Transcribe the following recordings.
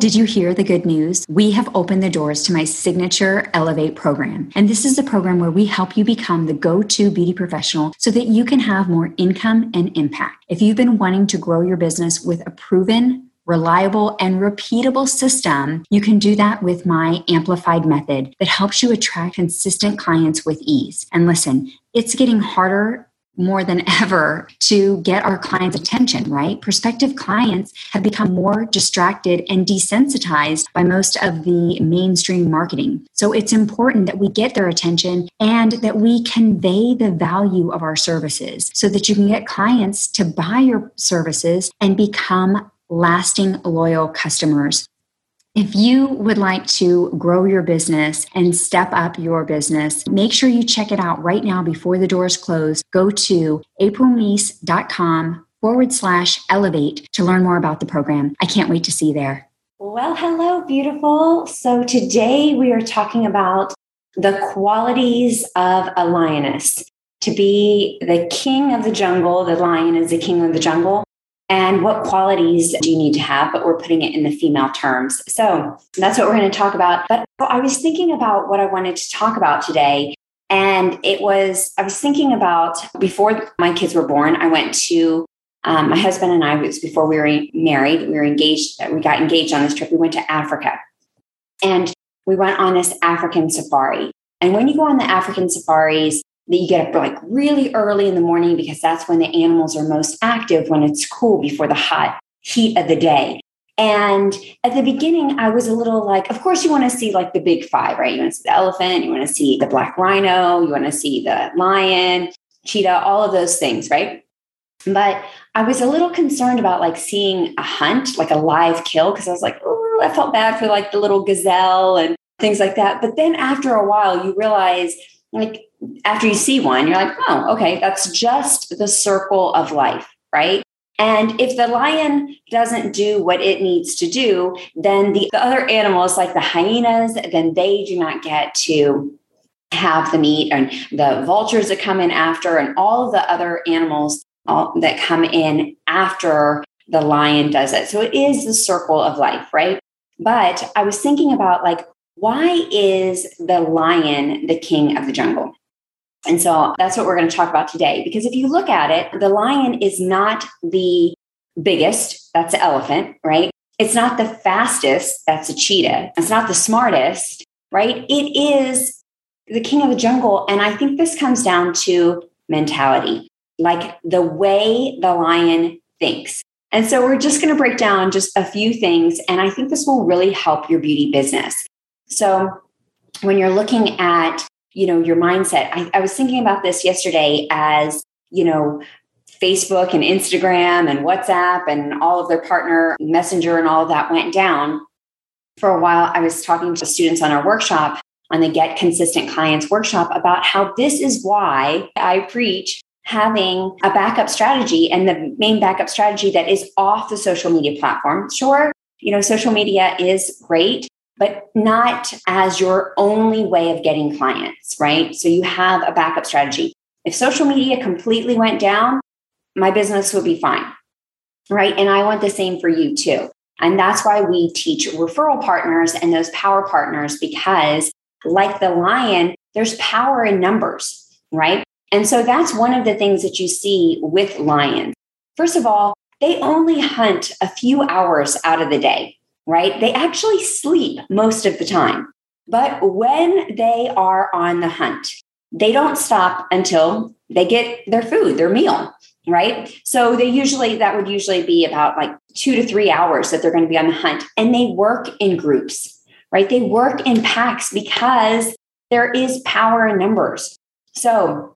Did you hear the good news? We have opened the doors to my signature Elevate program. And this is the program where we help you become the go-to beauty professional so that you can have more income and impact. If you've been wanting to grow your business with a proven, reliable, and repeatable system, you can do that with my Amplified method that helps you attract consistent clients with ease. And listen, it's getting harder more than ever to get our clients' attention, right? Prospective clients have become more distracted and desensitized by most of the mainstream marketing. So it's important that we get their attention and that we convey the value of our services so that you can get clients to buy your services and become lasting, loyal customers. If you would like to grow your business and step up your business, make sure you check it out right now before the doors close. Go to aprilmeese.com/elevate to learn more about the program. I can't wait to see you there. Well, hello, beautiful. So today we are talking about the qualities of a lioness. To be the king of the jungle, the lion is the king of the jungle. And what qualities do you need to have? But we're putting it in the female terms. So that's what we're going to talk about. But I was thinking about what I wanted to talk about today. And I was thinking about before my kids were born, I went to my husband and I, it was before we were married, we were engaged, we got engaged on this trip. We went to Africa and we went on this African safari. And when you go on the African safaris, that you get up like really early in the morning because that's when the animals are most active, when it's cool before the hot heat of the day. And at the beginning, I was a little like, of course, you want to see like the big five, right? You want to see the elephant, you want to see the black rhino, you want to see the lion, cheetah, all of those things, right? But I was a little concerned about like seeing a hunt, like a live kill, because I was like, oh, I felt bad for like the little gazelle and things like that. But then after a while, you realize like, after you see one, you're like, oh, okay, that's just the circle of life, right? And if the lion doesn't do what it needs to do, then the other animals, like the hyenas, then they do not get to have the meat, and the vultures that come in after, and all of the other animals that come in after the lion does it. So it is the circle of life, right? But I was thinking about like, why is the lion the king of the jungle? And so that's what we're going to talk about today. Because if you look at it, the lion is not the biggest. That's the elephant, right? It's not the fastest. That's a cheetah. It's not the smartest, right? It is the king of the jungle. And I think this comes down to mentality, like the way the lion thinks. And so we're just going to break down just a few things. And I think this will really help your beauty business. So when you're looking at, you know, your mindset, I was thinking about this yesterday as, you know, Facebook and Instagram and WhatsApp and all of their partner messenger and all of that went down. For a while, I was talking to students on our workshop, on the Get Consistent Clients workshop, about how this is why I preach having a backup strategy, and the main backup strategy that is off the social media platform. Sure, you know, social media is great, but not as your only way of getting clients, right? So you have a backup strategy. If social media completely went down, my business would be fine, right? And I want the same for you too. And that's why we teach referral partners and those power partners, because like the lion, there's power in numbers, right? And so that's one of the things that you see with lions. First of all, they only hunt a few hours out of the day, right? They actually sleep most of the time, but when they are on the hunt, they don't stop until they get their food, their meal, right? So that would usually be about like 2 to 3 hours that they're going to be on the hunt. And they work in groups, right? They work in packs because there is power in numbers. So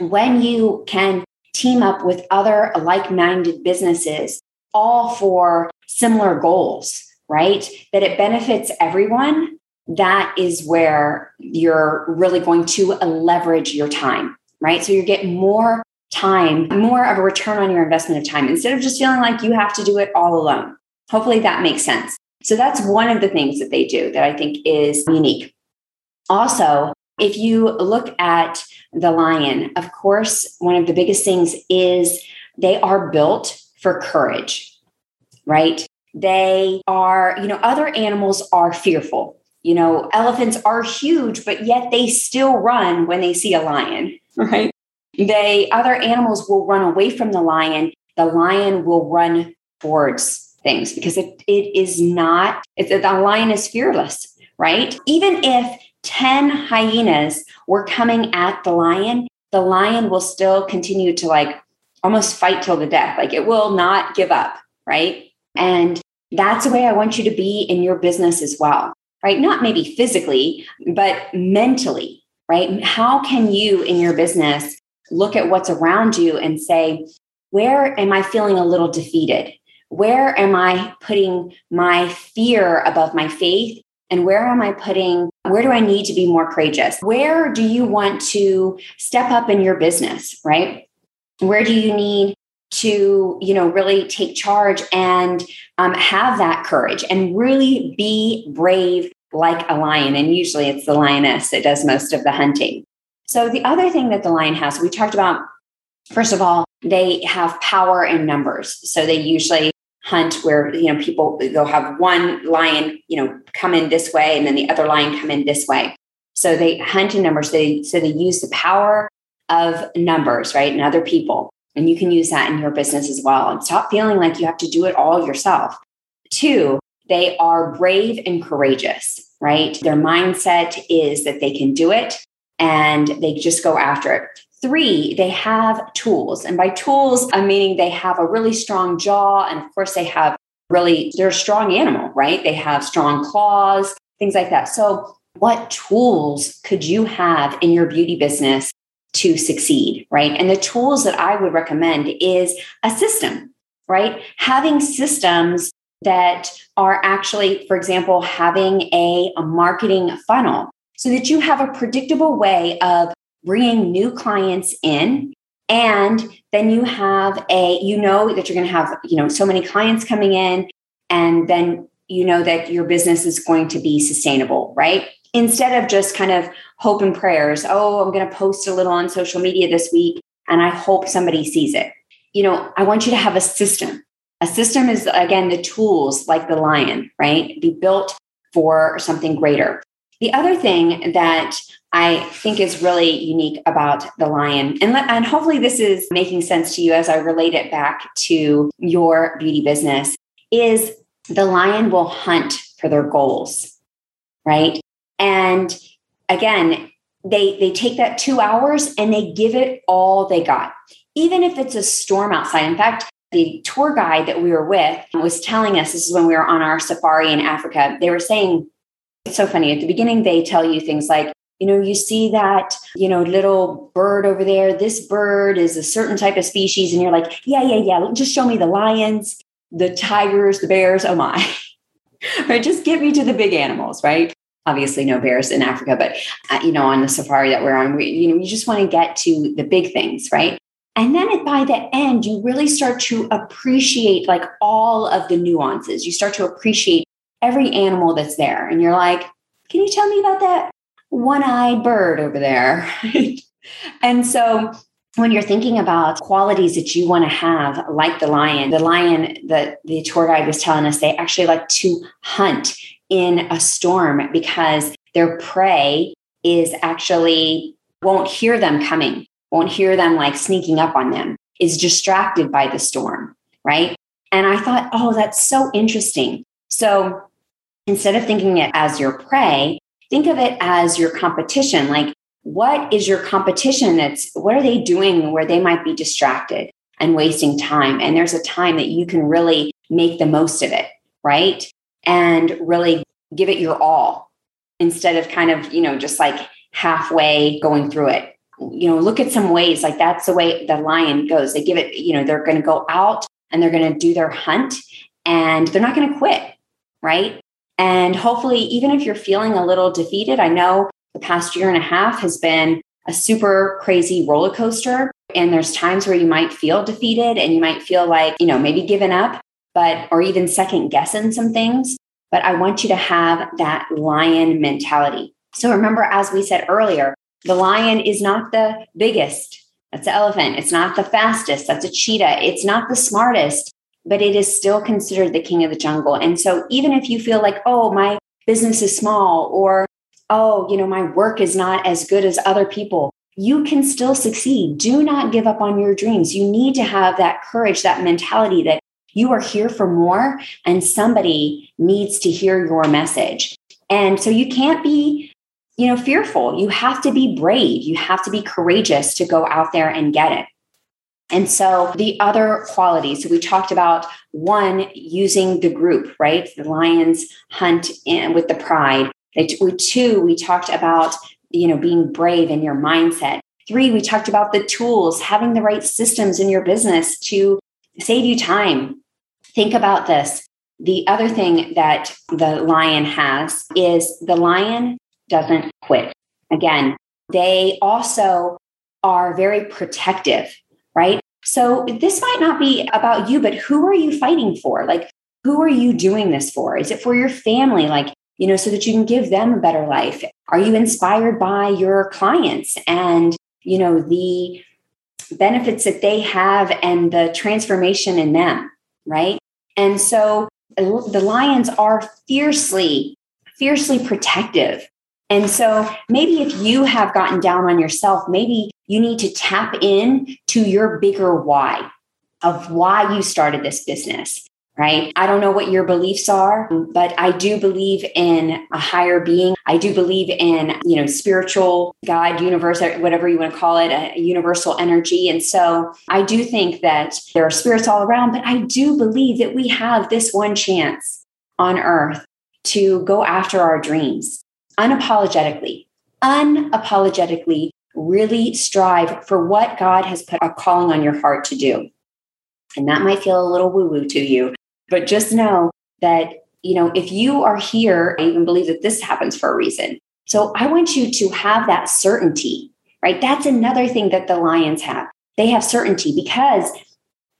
when you can team up with other like-minded businesses, all for similar goals, right? That it benefits everyone. That is where you're really going to leverage your time, right? So you get more time, more of a return on your investment of time, instead of just feeling like you have to do it all alone. Hopefully that makes sense. So that's one of the things that they do that I think is unique. Also, if you look at the lion, of course, one of the biggest things is they are built for courage, right? They are, other animals are fearful. Elephants are huge, but yet they still run when they see a lion, right? Other animals will run away from the lion. The lion will run towards things because the lion is fearless, right? Even if 10 hyenas were coming at the lion will still continue to almost fight till the death. It will not give up, right? And that's the way I want you to be in your business as well, right? Not maybe physically, but mentally, right? How can you in your business look at what's around you and say, where am I feeling a little defeated? Where am I putting my fear above my faith? And where do I need to be more courageous? Where do you want to step up in your business, right? Where do you need to, really take charge and have that courage and really be brave like a lion? And usually it's the lioness that does most of the hunting. So the other thing that the lion has, we talked about, first of all, they have power in numbers. So they usually hunt where, they'll have one lion, come in this way and then the other lion come in this way. So they hunt in numbers. So they use the power of numbers, right? And other people. And you can use that in your business as well. And stop feeling like you have to do it all yourself. 2, they are brave and courageous, right? Their mindset is that they can do it and they just go after it. 3, they have tools. And by tools, I'm meaning they have a really strong jaw. And of course, they're a strong animal, right? They have strong claws, things like that. So what tools could you have in your beauty business to succeed, right? And the tools that I would recommend is a system, right? Having systems that are actually, for example, having a marketing funnel so that you have a predictable way of bringing new clients in. And then you have that you're going to have, so many clients coming in, and then you know that your business is going to be sustainable, right? Instead of just kind of hope and prayers, I'm going to post a little on social media this week and I hope somebody sees it. I want you to have a system. A system is, again, the tools like the lion, right? Be built for something greater. The other thing that I think is really unique about the lion, and hopefully this is making sense to you as I relate it back to your beauty business, is the lion will hunt for their goals, right? And again, they take that 2 hours and they give it all they got, even if it's a storm outside. In fact, the tour guide that we were with was telling us, this is when we were on our safari in Africa, they were saying, it's so funny. At the beginning, they tell you things like, you see that, little bird over there, this bird is a certain type of species. And you're like, yeah, just show me the lions, the tigers, the bears. Oh my, right? Just get me to the big animals, right? Obviously no bears in Africa, but on the safari that we're on, you just want to get to the big things, right? And then by the end, you really start to appreciate all of the nuances. You start to appreciate every animal that's there. And you're like, can you tell me about that one-eyed bird over there? And so when you're thinking about qualities that you want to have, like the lion that the tour guide was telling us, they actually like to hunt in a storm because their prey is actually won't hear them coming, won't hear them sneaking up on them, is distracted by the storm, right? And I thought, that's so interesting. So instead of thinking it as your prey, think of it as your competition. What is your competition? What are they doing where they might be distracted and wasting time? And there's a time that you can really make the most of it, right? And really give it your all instead of kind of, just halfway going through it. Look at some ways, that's the way the lion goes. They give it, they're going to go out and they're going to do their hunt and they're not going to quit, right? And hopefully, even if you're feeling a little defeated, I know the past year and a half has been a super crazy roller coaster. And there's times where you might feel defeated and you might feel maybe given up. Or even second guessing some things, but I want you to have that lion mentality. So remember, as we said earlier, the lion is not the biggest. That's the elephant. It's not the fastest. That's a cheetah. It's not the smartest. but it is still considered the king of the jungle. And so even if you feel like, oh, my business is small, or, oh, my work is not as good as other people, you can still succeed. Do not give up on your dreams. You need to have that courage, that mentality that you are here for more and somebody needs to hear your message. And so you can't be, fearful. You have to be brave. You have to be courageous to go out there and get it. And so the other qualities, so we talked about one, using the group, right? The lions hunt in with the pride. Two, we talked about, being brave in your mindset. Three, we talked about the tools, having the right systems in your business to save you time. Think about this. The other thing that the lion has is the lion doesn't quit. Again, they also are very protective. Right? So this might not be about you, but who are you fighting for? Like, who are you doing this for? Is it for your family? Like, so that you can give them a better life? Are you inspired by your clients and, the benefits that they have and the transformation in them? Right? And so the lions are fiercely, fiercely protective. And so maybe if you have gotten down on yourself, maybe you need to tap in to your bigger why of why you started this business, right? I don't know what your beliefs are, but I do believe in a higher being. I do believe in, spiritual God, universe, whatever you want to call it, a universal energy. And so I do think that there are spirits all around, but I do believe that we have this one chance on earth to go after our dreams. Unapologetically, really strive for what God has put a calling on your heart to do. And that might feel a little woo-woo to you, but just know that, if you are here, I even believe that this happens for a reason. So I want you to have that certainty, right? That's another thing that the lions have. They have certainty, because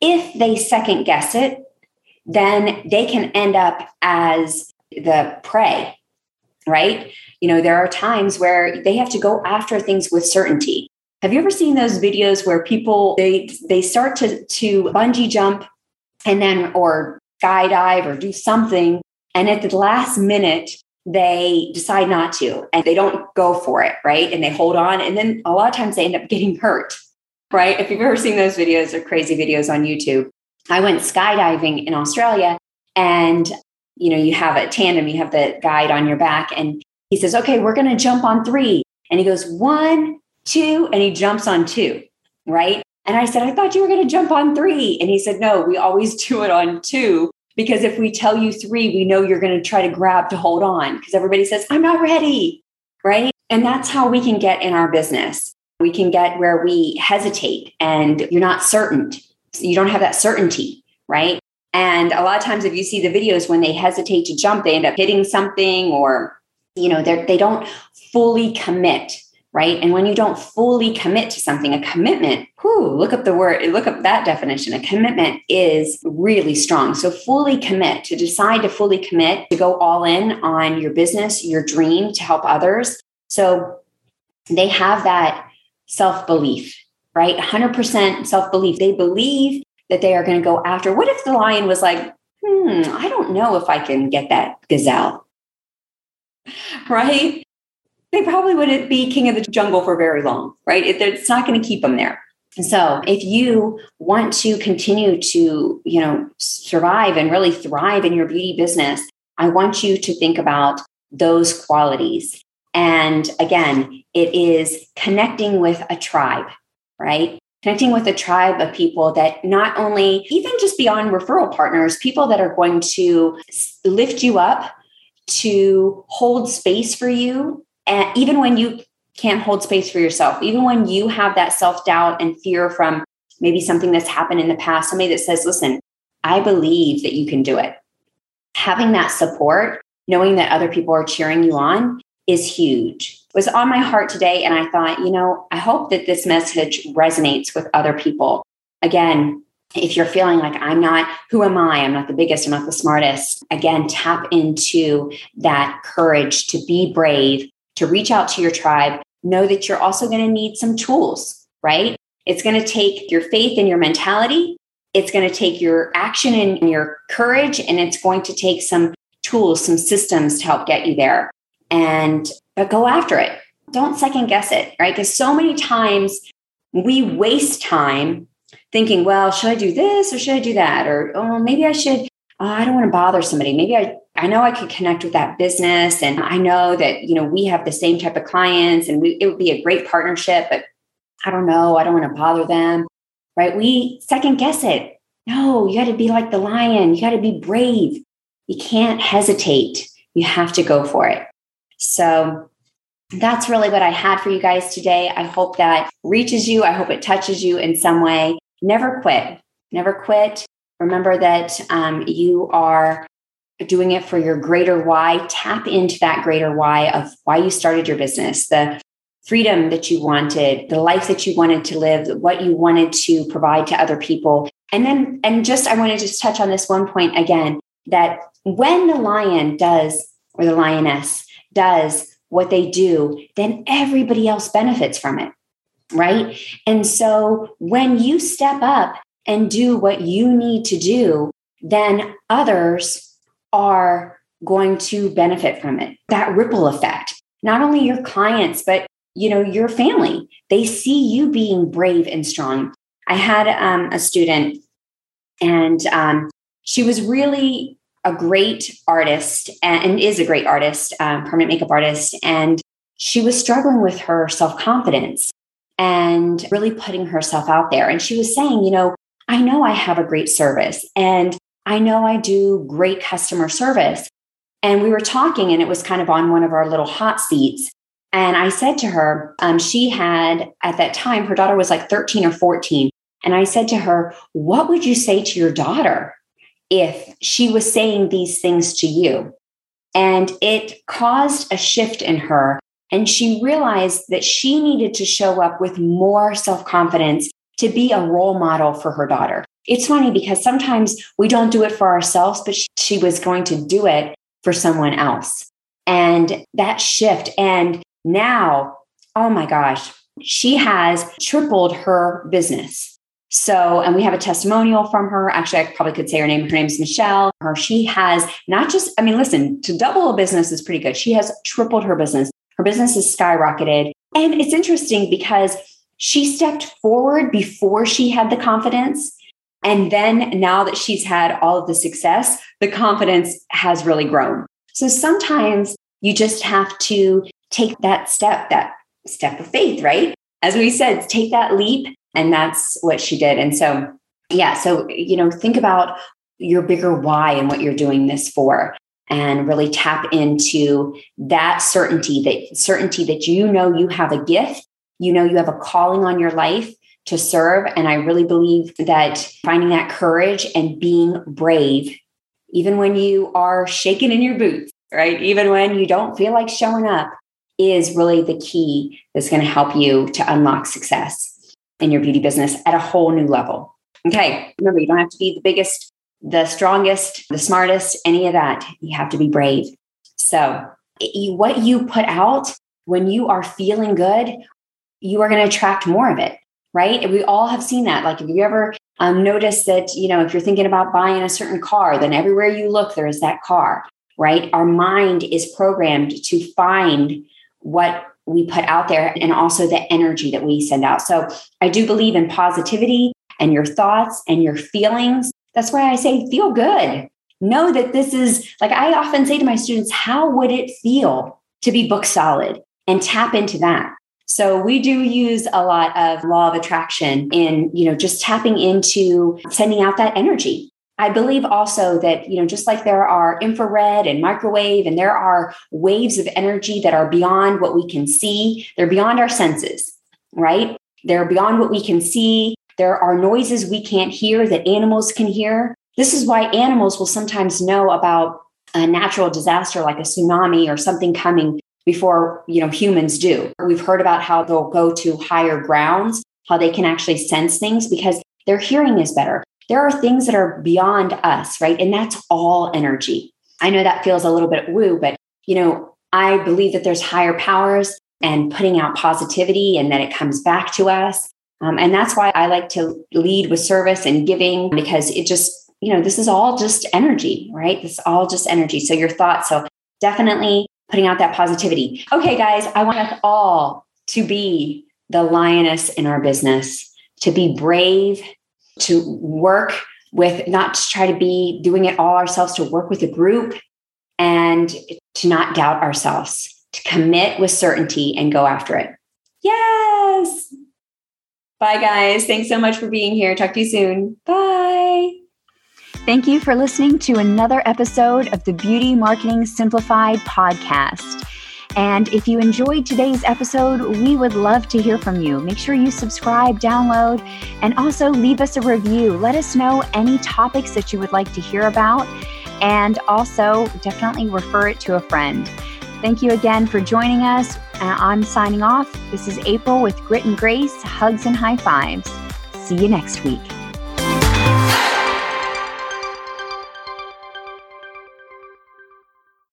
if they second guess it, then they can end up as the prey. Right? There are times where they have to go after things with certainty. Have you ever seen those videos where people, they start to bungee jump and then, or skydive or do something. And at the last minute, they decide not to, and they don't go for it. Right? And they hold on. And then a lot of times they end up getting hurt. Right? If you've ever seen those videos or crazy videos on YouTube, I went skydiving in Australia, and you have a tandem, you have the guide on your back, and he says, okay, we're going to jump on three. And he goes 1, 2, and he jumps on two. Right. And I said, I thought you were going to jump on three. And he said, no, we always do it on two, because if we tell you three, we know you're going to try to grab to hold on, because everybody says, I'm not ready. Right. And that's how we can get in our business. We can get where we hesitate and you're not certain. So you don't have that certainty. Right. And a lot of times if you see the videos, when they hesitate to jump, they end up hitting something, or, they don't fully commit, right? And when you don't fully commit to something, a commitment, look up that definition. A commitment is really strong. So fully commit, to decide to fully commit, to go all in on your business, your dream, to help others. So they have that self-belief, right? 100% self-belief. They believe that they are going to go after. What if the lion was like, I don't know if I can get that gazelle, right? They probably wouldn't be king of the jungle for very long, right? It's not going to keep them there. So if you want to continue to, survive and really thrive in your beauty business, I want you to think about those qualities. And again, it is connecting with a tribe, right? Connecting with a tribe of people that not only, even just beyond referral partners, people that are going to lift you up, to hold space for you. And even when you can't hold space for yourself, even when you have that self-doubt and fear from maybe something that's happened in the past, somebody that says, listen, I believe that you can do it. Having that support, knowing that other people are cheering you on, is huge. It was on my heart today. And I thought, I hope that this message resonates with other people. Again, if you're feeling like who am I? I'm not the biggest, I'm not the smartest. Again, tap into that courage to be brave, to reach out to your tribe. Know that you're also going to need some tools, right? It's going to take your faith and your mentality. It's going to take your action and your courage, and it's going to take some tools, some systems to help get you there. But go after it. Don't second guess it, right? Because so many times we waste time thinking, well, should I do this or should I do that? Or, oh, maybe I should, I don't want to bother somebody. Maybe I know I could connect with that business. And I know that, we have the same type of clients and it would be a great partnership, but I don't know. I don't want to bother them, right? We second guess it. No, you got to be like the lion. You got to be brave. You can't hesitate. You have to go for it. So that's really what I had for you guys today. I hope that reaches you. I hope it touches you in some way. Never quit. Never quit. Remember that you are doing it for your greater why. Tap into that greater why of why you started your business, the freedom that you wanted, the life that you wanted to live, what you wanted to provide to other people. I want to just touch on this one point again, that when the lion does, or the lioness does what they do, then everybody else benefits from it, right? And so when you step up and do what you need to do, then others are going to benefit from it. That ripple effect, not only your clients, but your family, they see you being brave and strong. I had a student, and she was really a great artist and is a great artist, permanent makeup artist. And she was struggling with her self-confidence and really putting herself out there. And she was saying, I know I have a great service and I know I do great customer service. And we were talking, and it was kind of on one of our little hot seats. And I said to her, she had, at that time, her daughter was like 13 or 14. And I said to her, what would you say to your daughter if she was saying these things to you? And it caused a shift in her. And she realized that she needed to show up with more self-confidence to be a role model for her daughter. It's funny because sometimes we don't do it for ourselves, but she was going to do it for someone else. And that shift. And now, oh my gosh, she has tripled her business. So, and we have a testimonial from her. Actually, I probably could say her name. Her name's Michelle. She has not just, to double a business is pretty good. She has tripled her business. Her business has skyrocketed. And it's interesting because she stepped forward before she had the confidence. And then now that she's had all of the success, the confidence has really grown. So sometimes you just have to take that step of faith, right? As we said, take that leap. And that's what she did. And so, yeah. So, think about your bigger why and what you're doing this for, and really tap into that certainty that, you have a gift, you have a calling on your life to serve. And I really believe that finding that courage and being brave, even when you are shaking in your boots, right? Even when you don't feel like showing up, is really the key that's going to help you to unlock success in your beauty business at a whole new level. Okay. Remember, you don't have to be the biggest, the strongest, the smartest, any of that. You have to be brave. So what you put out when you are feeling good, you are going to attract more of it, right? And we all have seen that. Like, if you ever noticed that, if you're thinking about buying a certain car, then everywhere you look, there is that car, right? Our mind is programmed to find what we put out there, and also the energy that we send out. So I do believe in positivity and your thoughts and your feelings. That's why I say, feel good. Know that this is, like I often say to my students, how would it feel to be book solid? And tap into that. So we do use a lot of law of attraction in, just tapping into sending out that energy. I believe also that, just like there are infrared and microwave, and there are waves of energy that are beyond what we can see. They're beyond our senses, right? They're beyond what we can see. There are noises we can't hear that animals can hear. This is why animals will sometimes know about a natural disaster like a tsunami or something coming before, humans do. We've heard about how they'll go to higher grounds, how they can actually sense things because their hearing is better. There are things that are beyond us, right? And that's all energy. I know that feels a little bit woo, but, I believe that there's higher powers and putting out positivity and that it comes back to us. And that's why I like to lead with service and giving, because it just, you know, this is all just energy, right? This is all just energy. So your thoughts. So definitely putting out that positivity. Okay, guys, I want us all to be the lioness in our business, to be brave, to work with, not to try to be doing it all ourselves, to work with a group and to not doubt ourselves, to commit with certainty and go after it. Yes. Bye, guys. Thanks so much for being here. Talk to you soon. Bye. Thank you for listening to another episode of the Beauty Marketing Simplified podcast. And if you enjoyed today's episode, we would love to hear from you. Make sure you subscribe, download, and also leave us a review. Let us know any topics that you would like to hear about, and also definitely refer it to a friend. Thank you again for joining us. I'm signing off. This is April with Grit and Grace, hugs and high fives. See you next week.